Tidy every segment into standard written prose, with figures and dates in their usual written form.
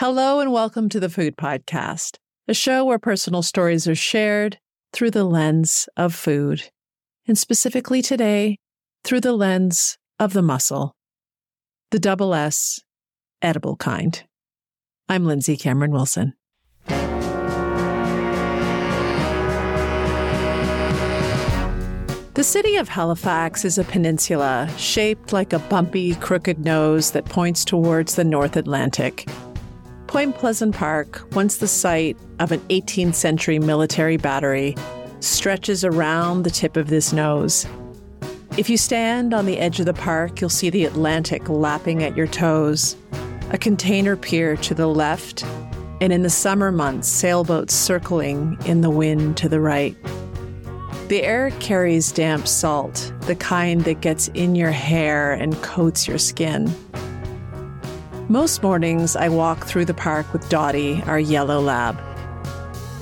Hello and welcome to The Food Podcast, a show where personal stories are shared through the lens of food, and specifically today, through the lens of the mussel, the double S, edible kind. I'm Lindsay Cameron Wilson. The city of Halifax is a peninsula shaped like a bumpy, crooked nose that points towards the North Atlantic. Point Pleasant Park, once the site of an 18th century military battery, stretches around the tip of this nose. If you stand on the edge of the park, you'll see the Atlantic lapping at your toes, a container pier to the left, and in the summer months, sailboats circling in the wind to the right. The air carries damp salt, the kind that gets in your hair and coats your skin. Most mornings, I walk through the park with Dottie, our yellow lab.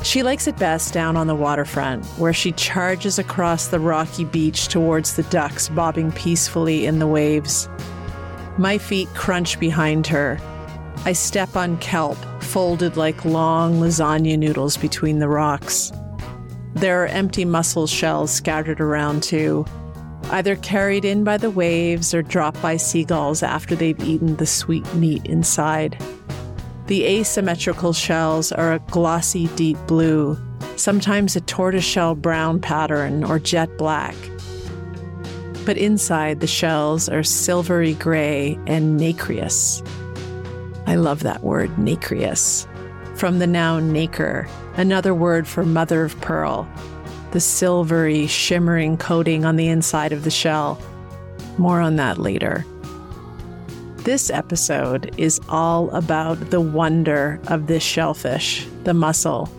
She likes it best down on the waterfront, where she charges across the rocky beach towards the ducks bobbing peacefully in the waves. My feet crunch behind her. I step on kelp, folded like long lasagna noodles between the rocks. There are empty mussel shells scattered around too, either carried in by the waves or dropped by seagulls after they've eaten the sweet meat inside. The asymmetrical shells are a glossy deep blue, sometimes a tortoiseshell brown pattern or jet black. But inside, the shells are silvery gray and nacreous. I love that word, nacreous. From the noun nacre, another word for mother of pearl. The silvery, shimmering coating on the inside of the shell. More on that later. This episode is all about the wonder of this shellfish, the mussel.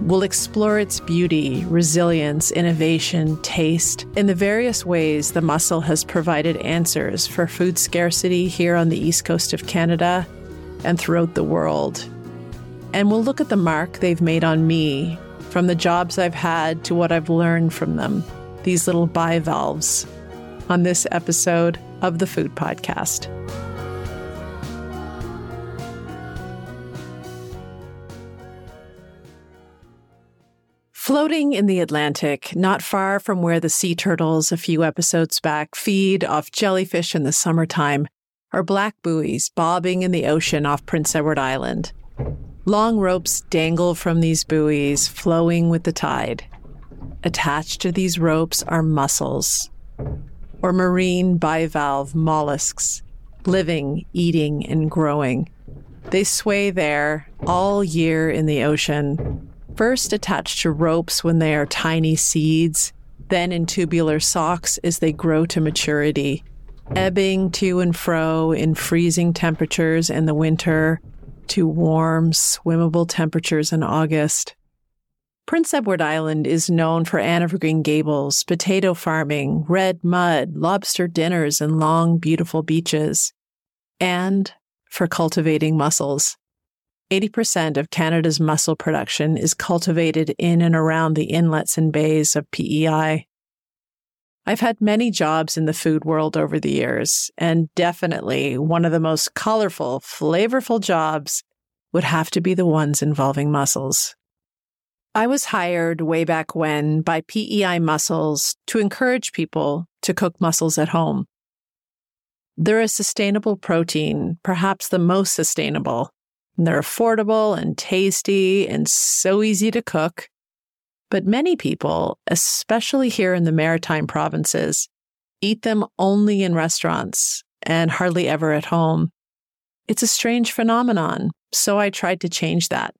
We'll explore its beauty, resilience, innovation, taste, and the various ways the mussel has provided answers for food scarcity here on the east coast of Canada and throughout the world. And we'll look at the mark they've made on me, from the jobs I've had to what I've learned from them, these little bivalves, on this episode of The Food Podcast. Floating in the Atlantic, not far from where the sea turtles a few episodes back feed off jellyfish in the summertime, are black buoys bobbing in the ocean off Prince Edward Island. Long ropes dangle from these buoys, flowing with the tide. Attached to these ropes are mussels, or marine bivalve mollusks, living, eating, and growing. They sway there all year in the ocean, first attached to ropes when they are tiny seeds, then in tubular socks as they grow to maturity, ebbing to and fro in freezing temperatures in the winter, to warm, swimmable temperatures in August. Prince Edward Island is known for Anne of Green Gables, potato farming, red mud, lobster dinners, and long, beautiful beaches, and for cultivating mussels. 80% of Canada's mussel production is cultivated in and around the inlets and bays of PEI. I've had many jobs in the food world over the years, and definitely one of the most colorful, flavorful jobs would have to be the ones involving mussels. I was hired way back when by PEI Mussels to encourage people to cook mussels at home. They're a sustainable protein, perhaps the most sustainable. They're affordable and tasty and so easy to cook. But many people, especially here in the Maritime provinces, eat them only in restaurants and hardly ever at home. It's a strange phenomenon, so I tried to change that.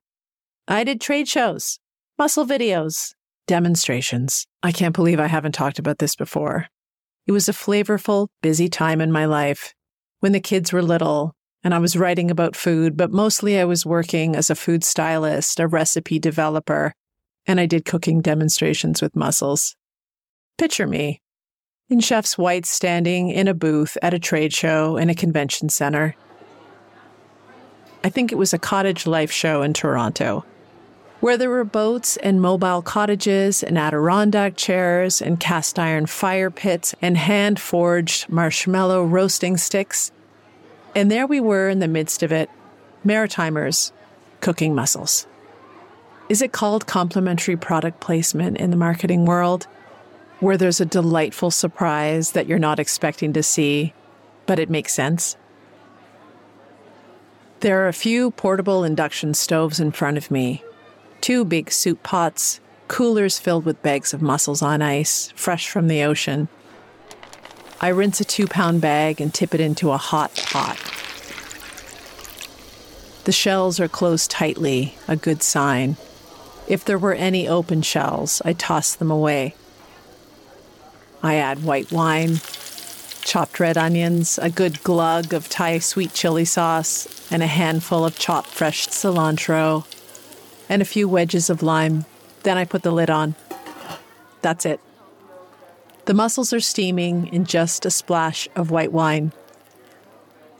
I did trade shows, mussel videos, demonstrations. I can't believe I haven't talked about this before. It was a flavorful, busy time in my life when the kids were little and I was writing about food, but mostly I was working as a food stylist, a recipe developer, and I did cooking demonstrations with mussels. Picture me, in chef's whites standing in a booth at a trade show in a convention center. I think it was a Cottage Life show in Toronto, where there were boats and mobile cottages and Adirondack chairs and cast iron fire pits and hand-forged marshmallow roasting sticks. And there we were in the midst of it, Maritimers cooking mussels. Is it called complimentary product placement in the marketing world, where there's a delightful surprise that you're not expecting to see, but it makes sense? There are a few portable induction stoves in front of me, 2 big soup pots, coolers filled with bags of mussels on ice, fresh from the ocean. I rinse a 2-pound bag and tip it into a hot pot. The shells are closed tightly, a good sign. If there were any open shells, I toss them away. I add white wine, chopped red onions, a good glug of Thai sweet chili sauce, and a handful of chopped fresh cilantro, and a few wedges of lime. Then I put the lid on. That's it. The mussels are steaming in just a splash of white wine.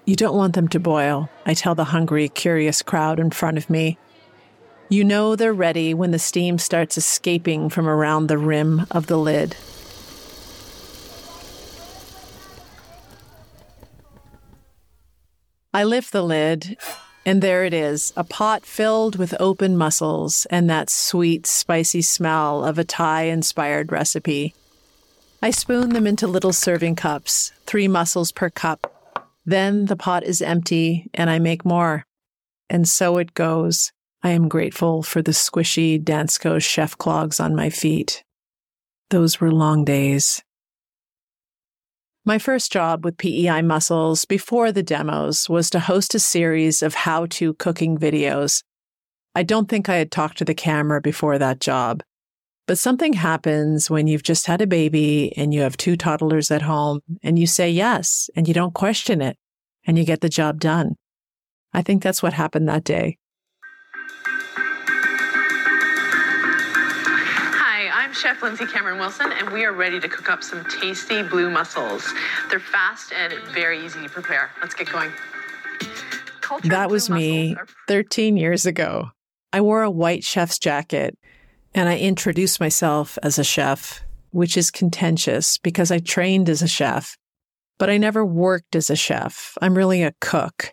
You don't want them to boil, I tell the hungry, curious crowd in front of me. You know they're ready when the steam starts escaping from around the rim of the lid. I lift the lid, and there it is, a pot filled with open mussels and that sweet, spicy smell of a Thai-inspired recipe. I spoon them into little serving cups, 3 mussels per cup. Then the pot is empty, and I make more. And so it goes. I am grateful for the squishy Dansko chef clogs on my feet. Those were long days. My first job with PEI Mussels before the demos was to host a series of how-to cooking videos. I don't think I had talked to the camera before that job, but something happens when you've just had a baby and you have 2 toddlers at home and you say yes and you don't question it and you get the job done. I think that's what happened that day. Chef Lindsay Cameron Wilson, and we are ready to cook up some tasty blue mussels. They're fast and very easy to prepare. Let's get going. That was me 13 years ago. I wore a white chef's jacket, and I introduced myself as a chef, which is contentious because I trained as a chef, but I never worked as a chef. I'm really a cook,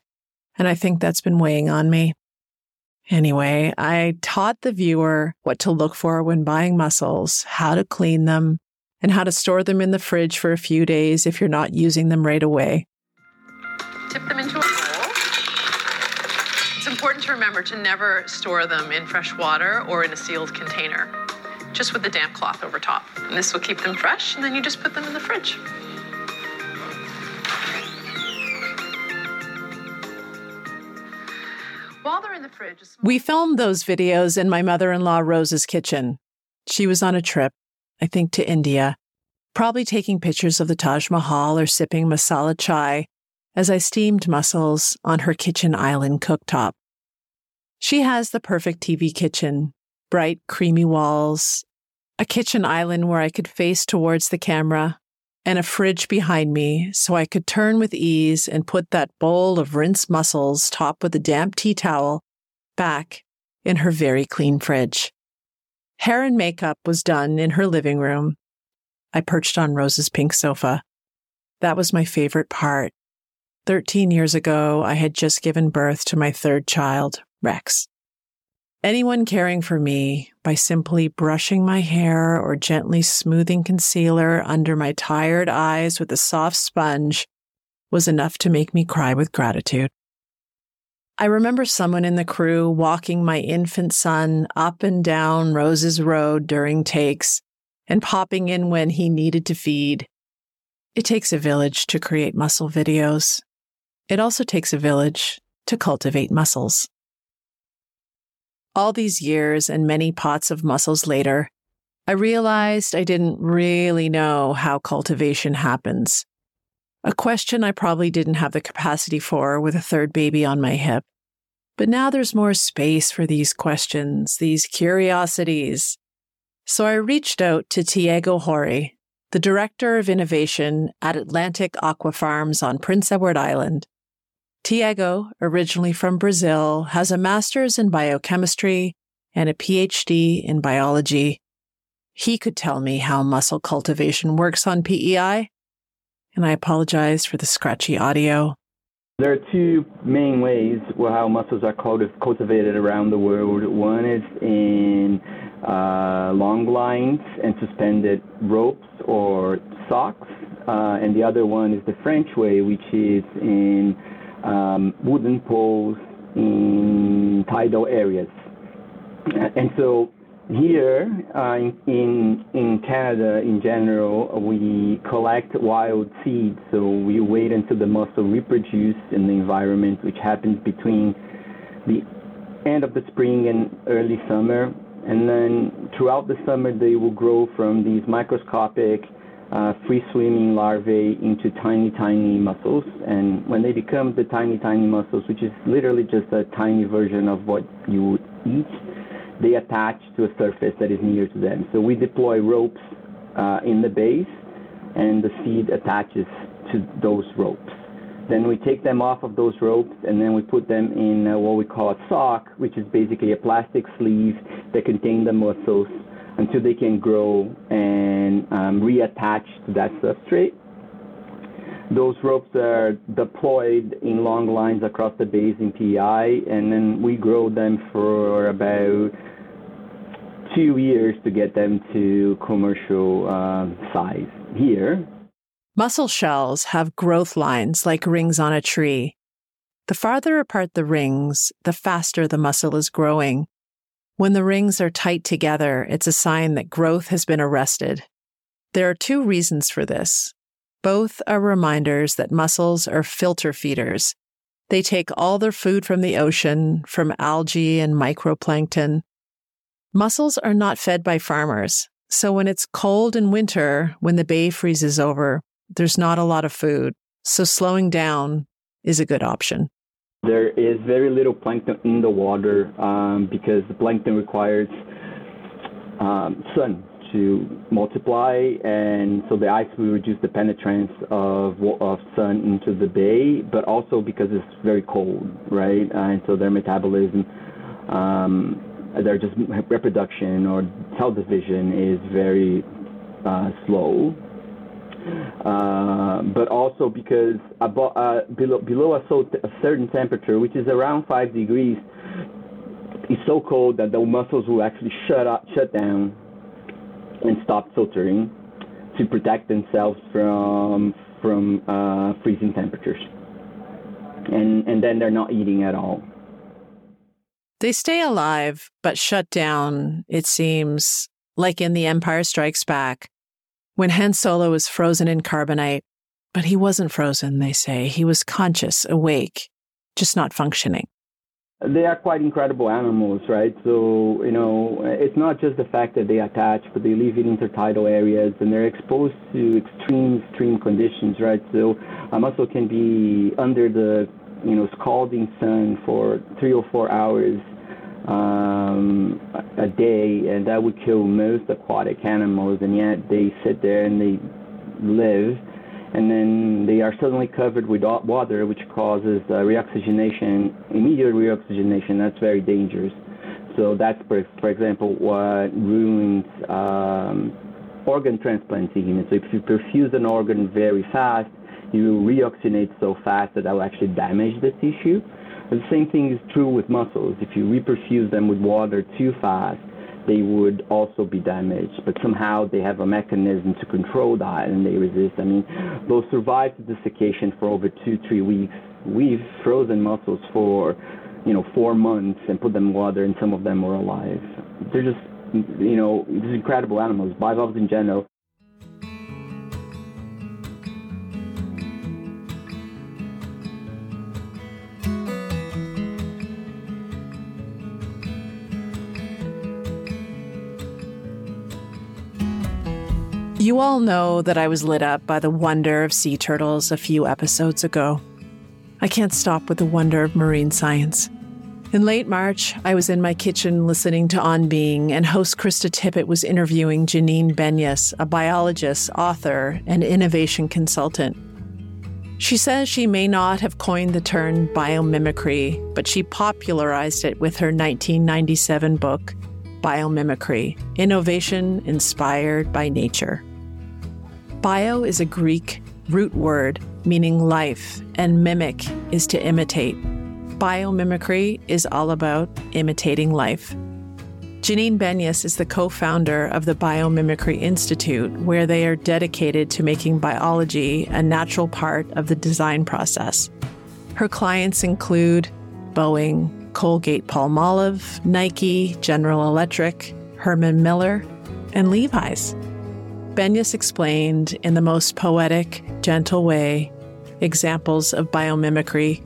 and I think that's been weighing on me. Anyway, I taught the viewer what to look for when buying mussels, how to clean them, and how to store them in the fridge for a few days if you're not using them right away. Tip them into a bowl. It's important to remember to never store them in fresh water or in a sealed container, just with the damp cloth over top. And this will keep them fresh, and then you just put them in the fridge. While they're in the fridge, we filmed those videos in my mother-in-law Rose's kitchen. She was on a trip, I think to India, probably taking pictures of the Taj Mahal or sipping masala chai as I steamed mussels on her kitchen island cooktop. She has the perfect TV kitchen, bright, creamy walls, a kitchen island where I could face towards the camera, and a fridge behind me so I could turn with ease and put that bowl of rinsed mussels topped with a damp tea towel back in her very clean fridge. Hair and makeup was done in her living room. I perched on Rose's pink sofa. That was my favorite part. 13 years ago, I had just given birth to my 3rd child, Rex. Anyone caring for me by simply brushing my hair or gently smoothing concealer under my tired eyes with a soft sponge was enough to make me cry with gratitude. I remember someone in the crew walking my infant son up and down Rose's road during takes and popping in when he needed to feed. It takes a village to create mussel videos. It also takes a village to cultivate mussels. All these years and many pots of mussels later, I realized I didn't really know how cultivation happens. A question I probably didn't have the capacity for with a 3rd baby on my hip. But now there's more space for these questions, these curiosities. So I reached out to Tiago Hori, the Director of Innovation at Atlantic Aqua Farms on Prince Edward Island. Tiago, originally from Brazil, has a master's in biochemistry and a PhD in biology. He could tell me how mussel cultivation works on PEI, and I apologized for the scratchy audio. There are two main ways how mussels are cultivated around the world. One is in long lines and suspended ropes or socks, and the other one is the French way, which is in wooden poles in tidal areas. And so here in Canada, in general, we collect wild seeds, so we wait until the mussel reproduce in the environment, which happens between the end of the spring and early summer. And then throughout the summer, they will grow from these microscopic, free-swimming larvae into tiny, tiny mussels. And when they become the tiny, tiny mussels, which is literally just a tiny version of what you would eat, they attach to a surface that is near to them. So we deploy ropes in the base, and the seed attaches to those ropes. Then we take them off of those ropes, and then we put them in what we call a sock, which is basically a plastic sleeve that contains the mussels until they can grow and reattach to that substrate. Those ropes are deployed in long lines across the base in PEI, and then we grow them for about 2 years to get them to commercial size here. Mussel shells have growth lines like rings on a tree. The farther apart the rings, the faster the mussel is growing. When the rings are tight together, it's a sign that growth has been arrested. There are two reasons for this. Both are reminders that mussels are filter feeders. They take all their food from the ocean, from algae and microplankton. Mussels are not fed by farmers, so when it's cold in winter, when the bay freezes over, there's not a lot of food, so slowing down is a good option. There is very little plankton in the water because the plankton requires sun to multiply, and so the ice will reduce the penetrance of sun into the bay, but also because it's very cold, right? And so their metabolism, their just reproduction or cell division is very slow. But also because below a certain temperature, which is around 5 degrees, it's so cold that the mussels will actually shut down and stop filtering to protect themselves from freezing temperatures. And then they're not eating at all. They stay alive, but shut down, it seems, like in The Empire Strikes Back, when Han Solo was frozen in carbonite. But he wasn't frozen, they say. He was conscious, awake, just not functioning. They are quite incredible animals, right? So, you know, it's not just the fact that they attach, but they live in intertidal areas and they're exposed to extreme conditions, right? So a mussel can be under the, you know, scalding sun for 3 or 4 hours a day, and that would kill most aquatic animals, and yet they sit there and they live. And then they are suddenly covered with water, which causes immediate reoxygenation. That's very dangerous. So that's, for example, what ruins organ transplants even. So if you perfuse an organ very fast, you reoxygenate so fast that will actually damage the tissue. And the same thing is true with mussels. If you reperfuse them with water too fast, they would also be damaged, but somehow they have a mechanism to control that and they resist. I mean, those survive the desiccation for over 2-3 weeks. We've frozen mussels for, 4 months and put them in water, and some of them were alive. They're just, these incredible animals, bivalves in general. You all know that I was lit up by the wonder of sea turtles a few episodes ago. I can't stop with the wonder of marine science. In late March, I was in my kitchen listening to On Being, and host Krista Tippett was interviewing Janine Benyus, a biologist, author, and innovation consultant. She says she may not have coined the term biomimicry, but she popularized it with her 1997 book, Biomimicry, Innovation Inspired by Nature. Bio is a Greek root word meaning life, and mimic is to imitate. Biomimicry is all about imitating life. Janine Benyus is the co-founder of the Biomimicry Institute, where they are dedicated to making biology a natural part of the design process. Her clients include Boeing, Colgate-Palmolive, Nike, General Electric, Herman Miller, and Levi's. Benyus explained in the most poetic, gentle way examples of biomimicry,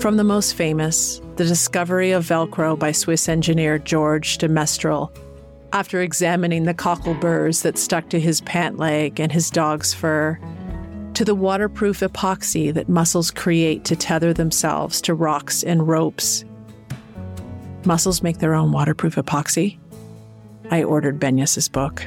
from the most famous, the discovery of Velcro by Swiss engineer George de Mestral, after examining the cockle burrs that stuck to his pant leg and his dog's fur, to the waterproof epoxy that mussels create to tether themselves to rocks and ropes. Mussels make their own waterproof epoxy? I ordered Benyus's book.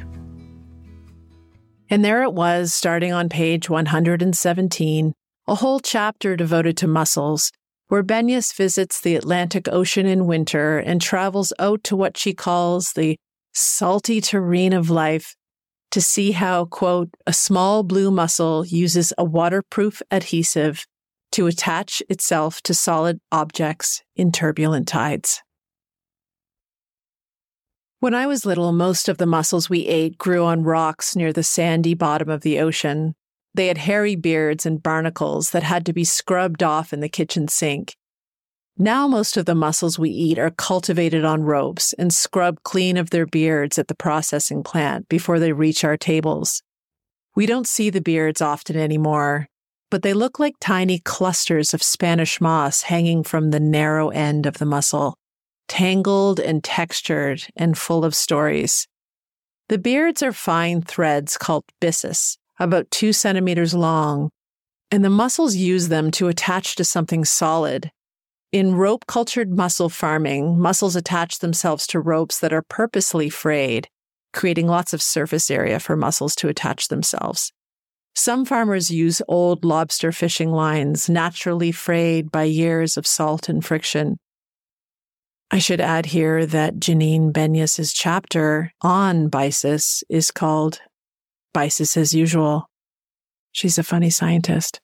And there it was, starting on page 117, a whole chapter devoted to mussels, where Benyus visits the Atlantic Ocean in winter and travels out to what she calls the salty terrain of life to see how, quote, a small blue mussel uses a waterproof adhesive to attach itself to solid objects in turbulent tides. When I was little, most of the mussels we ate grew on rocks near the sandy bottom of the ocean. They had hairy beards and barnacles that had to be scrubbed off in the kitchen sink. Now most of the mussels we eat are cultivated on ropes and scrubbed clean of their beards at the processing plant before they reach our tables. We don't see the beards often anymore, but they look like tiny clusters of Spanish moss hanging from the narrow end of the mussel, tangled and textured and full of stories. The beards are fine threads called byssus, about 2 centimeters long, and the mussels use them to attach to something solid. In rope-cultured mussel farming, mussels attach themselves to ropes that are purposely frayed, creating lots of surface area for mussels to attach themselves. Some farmers use old lobster fishing lines, naturally frayed by years of salt and friction. I should add here that Janine Benyus's chapter on byssus is called Byssus as Usual. She's a funny scientist.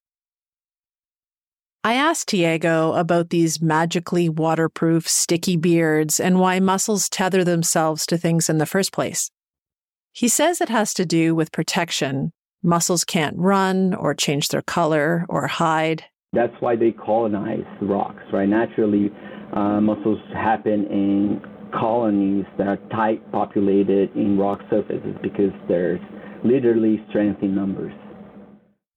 I asked Tiago about these magically waterproof, sticky beards and why mussels tether themselves to things in the first place. He says it has to do with protection. Mussels can't run or change their color or hide. That's why they colonize rocks, right? Naturally, mussels happen in colonies that are tight populated in rock surfaces because there's literally strength in numbers.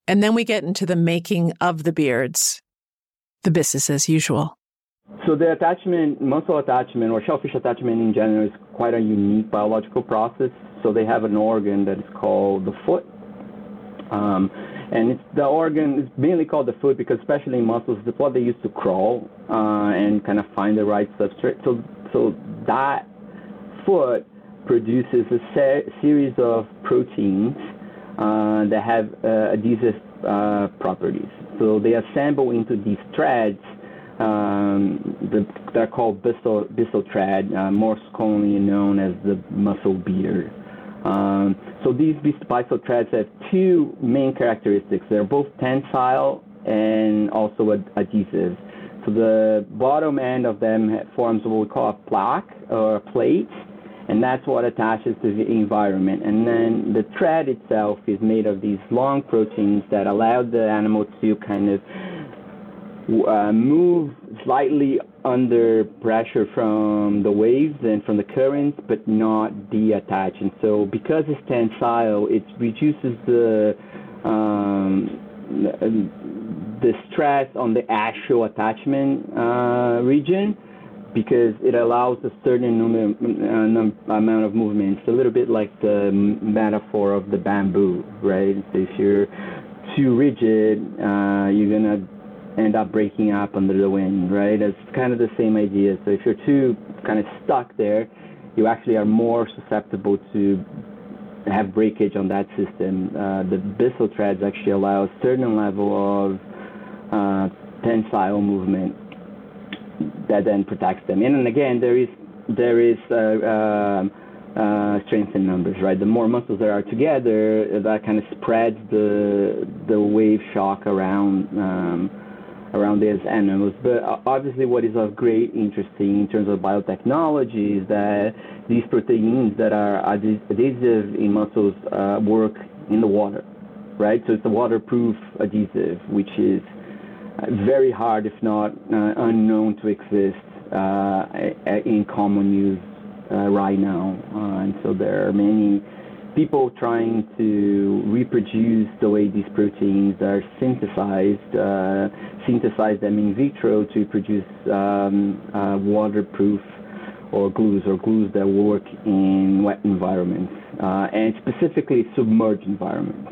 And then we get into the making of the beards, the business as usual. So the attachment, mussel attachment or shellfish attachment in general, is quite a unique biological process. So they have an organ that is called the foot. And the organ is mainly called the foot because especially in mussels, it's what they use to crawl and kind of find the right substrate. So that foot produces a series of proteins that have adhesive properties. So they assemble into these threads that are called byssal thread, more commonly known as the mussel beard. So these byssal threads have two main characteristics. They're both tensile and also adhesive. So the bottom end of them forms what we call a plaque or a plate, and that's what attaches to the environment. And then the thread itself is made of these long proteins that allow the animal to kind of move slightly under pressure from the waves and from the currents, but not detach. And so because it's tensile, it reduces the stress on the actual attachment region, because it allows a certain amount of movement. It's a little bit like the metaphor of the bamboo, right? If you're too rigid, you're going to end up breaking up under the wind, right? That's kind of the same idea. So if you're too kind of stuck there, you actually are more susceptible to have breakage on that system. The byssal threads actually allow a certain level of tensile movement that then protects them. And again, there is strength in numbers, right? The more muscles there are together, that kind of spreads the wave shock around these animals. But obviously what is of great interest in terms of biotechnology is that these proteins that are adhesive in muscles work in the water, right? So it's a waterproof adhesive, which is very hard, if not unknown to exist in common use right now. And so there are many people trying to reproduce the way these proteins are synthesized them in vitro to produce waterproof or glues that work in wet environments, and specifically submerged environments.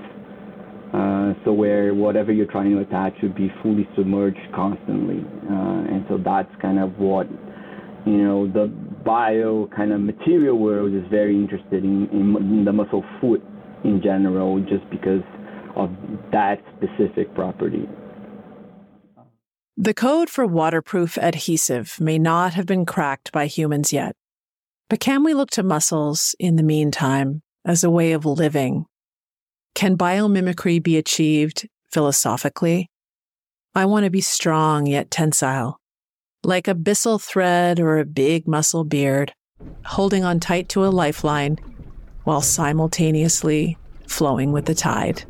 So where whatever you're trying to attach would be fully submerged constantly. And so that's kind of what, the bio kind of material world is very interested in the muscle foot in general, just because of that specific property. The code for waterproof adhesive may not have been cracked by humans yet, but can we look to muscles in the meantime as a way of living? Can biomimicry be achieved philosophically? I want to be strong yet tensile, like a byssal thread or a big muscle beard, holding on tight to a lifeline while simultaneously flowing with the tide.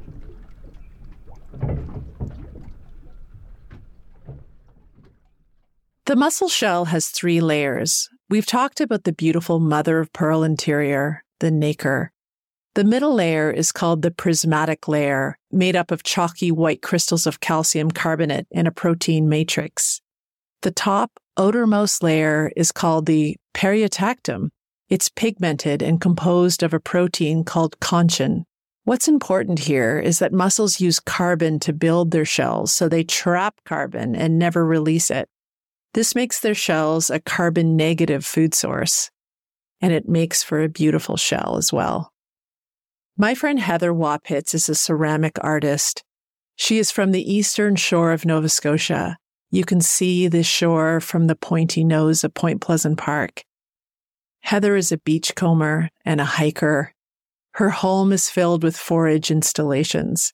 The mussel shell has 3 layers. We've talked about the beautiful mother-of-pearl interior, the nacre. The middle layer is called the prismatic layer, made up of chalky white crystals of calcium carbonate and a protein matrix. The top, outermost layer is called the periotactum. It's pigmented and composed of a protein called conchin. What's important here is that mussels use carbon to build their shells, so they trap carbon and never release it. This makes their shells a carbon-negative food source, and it makes for a beautiful shell as well. My friend Heather Waugh Pitts is a ceramic artist. She is from the eastern shore of Nova Scotia. You can see this shore from the pointy nose of Point Pleasant Park. Heather is a beachcomber and a hiker. Her home is filled with forage installations.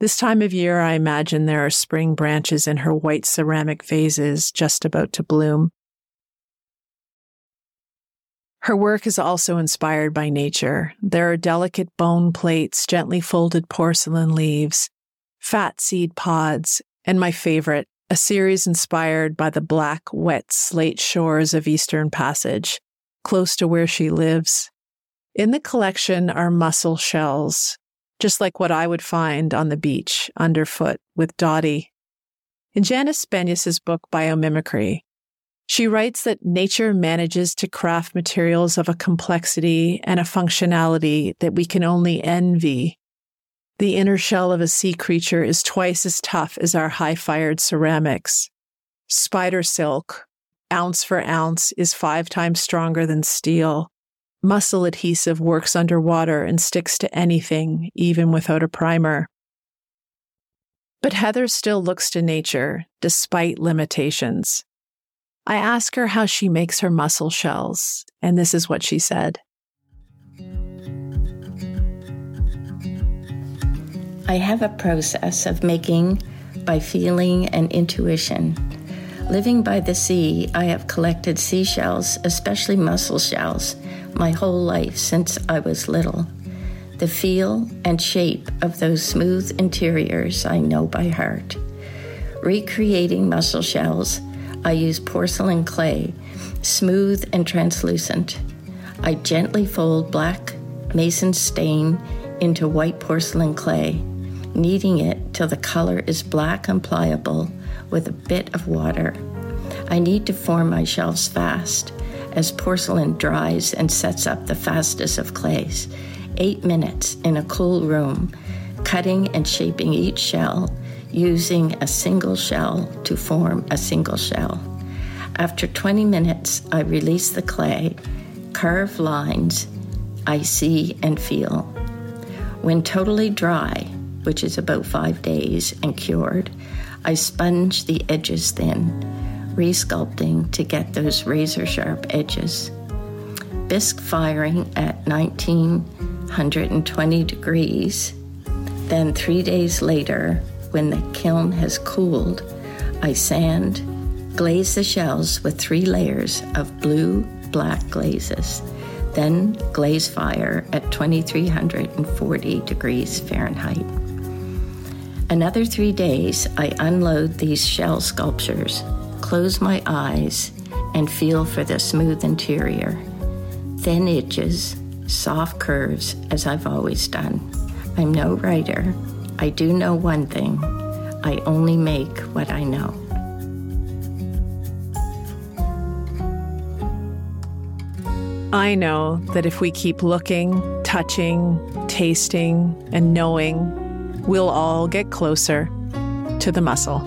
This time of year, I imagine there are spring branches in her white ceramic vases just about to bloom. Her work is also inspired by nature. There are delicate bone plates, gently folded porcelain leaves, fat seed pods, and my favorite, a series inspired by the black, wet slate shores of Eastern Passage, close to where she lives. In the collection are mussel shells, just like what I would find on the beach, underfoot, with Dottie. In Janine Benyus's book, Biomimicry, she writes that nature manages to craft materials of a complexity and a functionality that we can only envy. The inner shell of a sea creature is twice as tough as our high-fired ceramics. Spider silk, ounce for ounce, is 5 times stronger than steel. Muscle adhesive works underwater and sticks to anything, even without a primer. But Heather still looks to nature, despite limitations. I asked her how she makes her mussel shells, and this is what she said. I have a process of making by feeling and intuition. Living by the sea, I have collected seashells, especially mussel shells, my whole life since I was little. The feel and shape of those smooth interiors I know by heart. Recreating mussel shells, I use porcelain clay, smooth and translucent. I gently fold black mason stain into white porcelain clay, kneading it till the color is black and pliable with a bit of water. I need to form my shells fast, as porcelain dries and sets up the fastest of clays. 8 minutes in a cool room, cutting and shaping each shell, using a single shell to form a single shell. After 20 minutes, I release the clay, carve lines I see and feel. When totally dry, which is about 5 days, and cured, I sponge the edges thin, re-sculpting to get those razor-sharp edges. bisque firing at 1920 degrees. Then 3 days later, when the kiln has cooled, I sand, glaze the shells with 3 layers of blue, black glazes, then glaze fire at 2340 degrees Fahrenheit. Another 3 days, I unload these shell sculptures, close my eyes, and feel for the smooth interior. Thin edges, soft curves, as I've always done. I'm no writer. I do know one thing. I only make what I know. I know that if we keep looking, touching, tasting, and knowing, we'll all get closer to the muscle.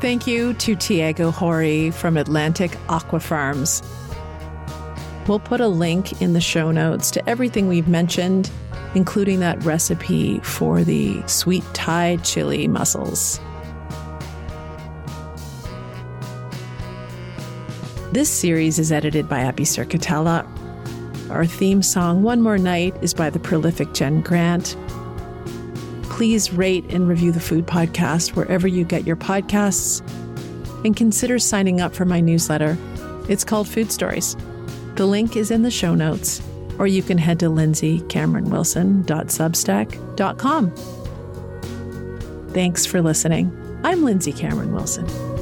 Thank you to Tiago Hori from Atlantic Aqua Farms. We'll put a link in the show notes to everything we've mentioned, including that recipe for the sweet Thai chili mussels. This series is edited by Abigail Cerquitella. Our theme song, One More Night, is by the prolific Jen Grant. Please rate and review the Food Podcast wherever you get your podcasts, and consider signing up for my newsletter. It's called Food Stories. The link is in the show notes. Or you can head to lindsaycameronwilson.substack.com. Thanks for listening. I'm Lindsay Cameron Wilson.